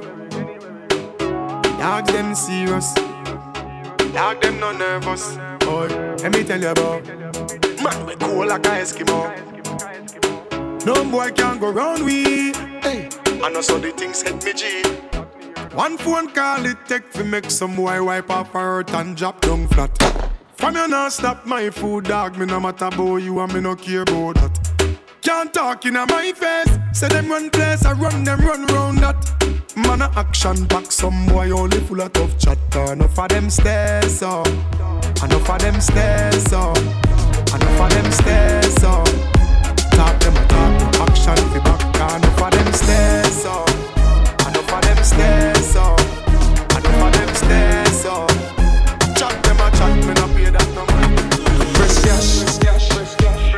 Dogs them serious. Dogs them no nervous. Boy, let me tell you about. Man, we cool like a Eskimo. No boy can go round we. Hey. I know so the things hit me G. One phone call it take to make some boy wipe off her hurt and drop down flat. From you now stop my food dog. Me no matter about you and me no care about that. Can't talk in my face. Say them run place, I run them run round that. Man a action back, some boy only full of tough chatter. Enough of them stairs up. Enough of them stairs up. Enough of them stairs up. Talk them a talk, action fi back. Enough of them stairs up. Enough of them stairs up. Enough of them stairs up. Chat them a chat, me no pay that no man. Fresh cash, fresh cash, fresh cash,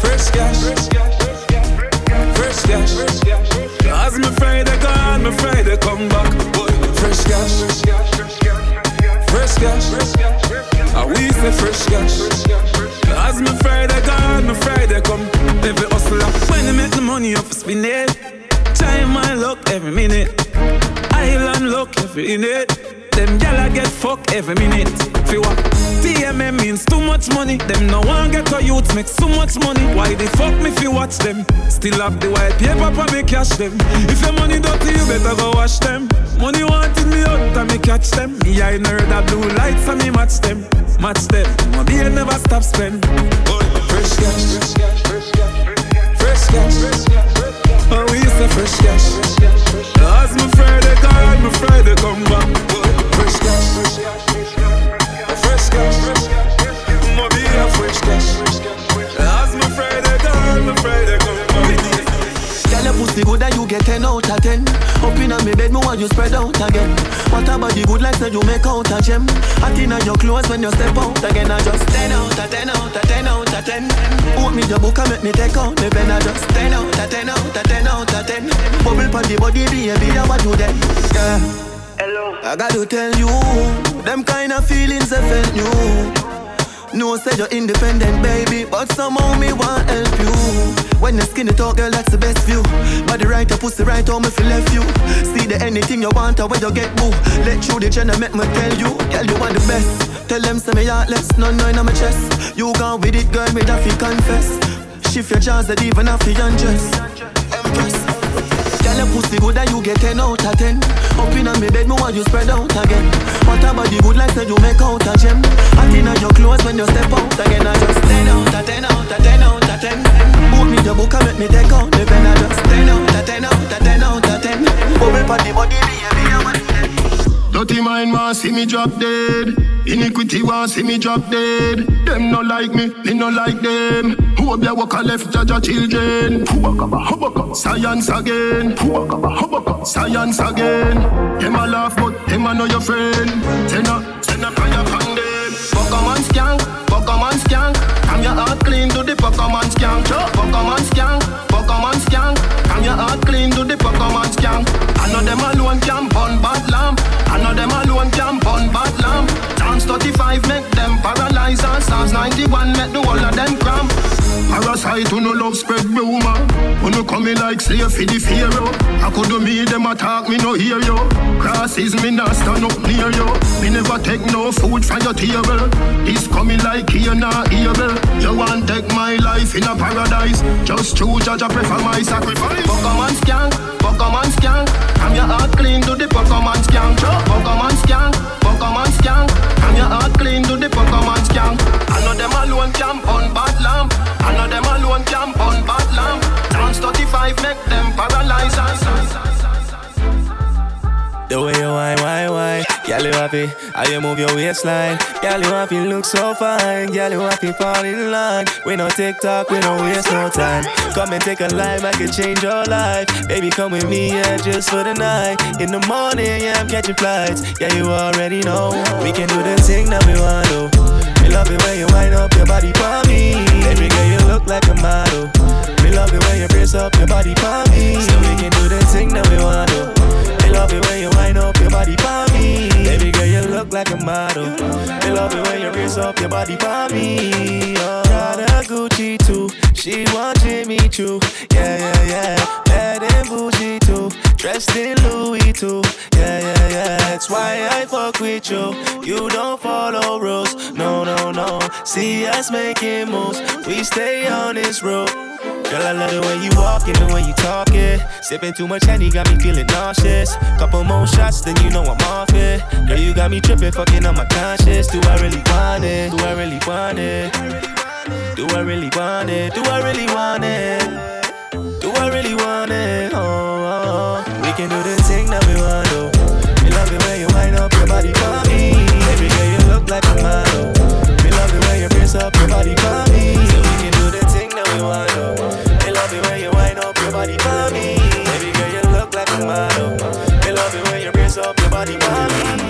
fresh cash, fresh cash, fresh cash. As me Friday gone, me Friday come back. Fresh cash, fresh cash, fresh cash, fresh cash, fresh cash. I we say fresh cash. As me Friday gone, me Friday come. Every hustler when they make the money off, spin it. Time and luck every minute. Island luck every minute. Them gyal get fucked every minute. Feel what? TMM means too much money. Them no one get a youth make so much money. Why the fuck me fi watch them? Still have the white paper for me cash them. If your money dirty, you better go wash them. Money wanted me out and me catch them. Me I nerd that blue lights and me match them. Match them. Money I never stop spend. Fresh cash, fresh cash, fresh cash, fresh cash, fresh cash. Oh, we say fresh cash. As me Friday call, me Friday come back. Fresh cash, fresh cash, fresh cash, fresh cash. Mo be a fresh cash. As my Friday gone, my Friday come back. Girl, your pussy good and you get 10 out of 10. Up inna me bed, me want you spread out again. What about the good life that you make out a gem? Hot inna your clothes when you step out again. I just 10 out of 10 out of 10 out of 10. Open me the book and make me take out me pen. I just 10 out of 10 out of 10 out of 10. Bubble pon the body, baby, how I do that? Yeah. Hello. I got to tell you, them kind of feelings affect you. No, said you're independent, baby, but somehow me want help you. When you skinny talk, girl, that's the best view. Body right, I pussy right, how me feel left you. See the anything you want, or when you get boo. Let you the channel, make me tell you, girl, you want the best. Tell them, say me heartless, no, no, in my chest. You gone with it, girl, me that you confess. Shift your jaws, that even after you undress. Empress. Girl, your pussy good and you get 10 out of 10. Up inna me bed, me want you spread out again. What about the good life that you make out a gem? Hot inna your clothes when you step out again. I just 10 out of 10 out of 10 out of 10. Boot me the book and make me take out the pen. I just 10 out of 10 out of 10 out of 10. Bubble party body, baby, I want it. Dirty mind want see me drop dead. Iniquity want see me drop dead. Them no like me no like them. Who up there walk a left judge your children? Science again. Science again. Them a laugh but them a know your friend. Send a fire from them. Pokemon skank. Come your heart clean to the Pokemon skank. Pokemon skank. Come your heart clean to the Pokemon skank. I know them alone can burn bad lamp. I know them alone can burn bad lamp. Dance 35 make them paralyze and Psalms 91 make the whole of them cramp. Parasite who no love spread rumor. Who no come in like slave for the pharaoh. I could do me them attack me no hear you. Crosses me not stand up near you. Me never take no food from your table. This coming like here not evil. You want take my life in a paradise. Just true judge I prefer my sacrifice. Pokemon skank, I'm your heart clean to the Pokemon skank. Pokemon skank, I'm your heart clean to the Pokemon skank. I know them alone camp on bad lamp. I know them alone camp on bad lamp. Dance 35 make them paralyze. The way you why, girl you happy, how you move your waistline. Girl you happy, look so fine. Girl you happy, fall in line. We no TikTok, we no waste no time. Come and take a life, I can change your life. Baby come with me, yeah, just for the night. In the morning, yeah, I'm catching flights. Yeah, you already know, we can do the thing that we want to. Me love it when you wind up your body for me. Baby girl, you look like a model. Me love it when you brace up your body for me. So we can do the thing that we want to. Me love it when you wind up your body for me. Baby girl, you look like a model. Me love it when you brace up your body for me. Oh. Got a Gucci too, she want Jimmy Choo. Yeah, yeah, yeah. Let it That's why I fuck with you. You don't follow rules. No, no, no. See us making moves. We stay on this road. Girl, I love the way you walk and the way you talk it. Sipping too much Henny got me feeling nauseous. Couple more shots, then you know I'm off it. Girl, you got me tripping, fucking on my conscience. Do I really want it? Do I really want it? Do I really want it? Do I really want it? Do I really want it? Oh, oh, oh. We can do the thing that we want, oh. We love the way you wind up your body for me. Every day you look like a model. We love the way you press up your body for me. So we can do the thing that we want, oh. They love it when you wind up your body for me. Baby girl, you look like a model. They love it when you brace up your body for me.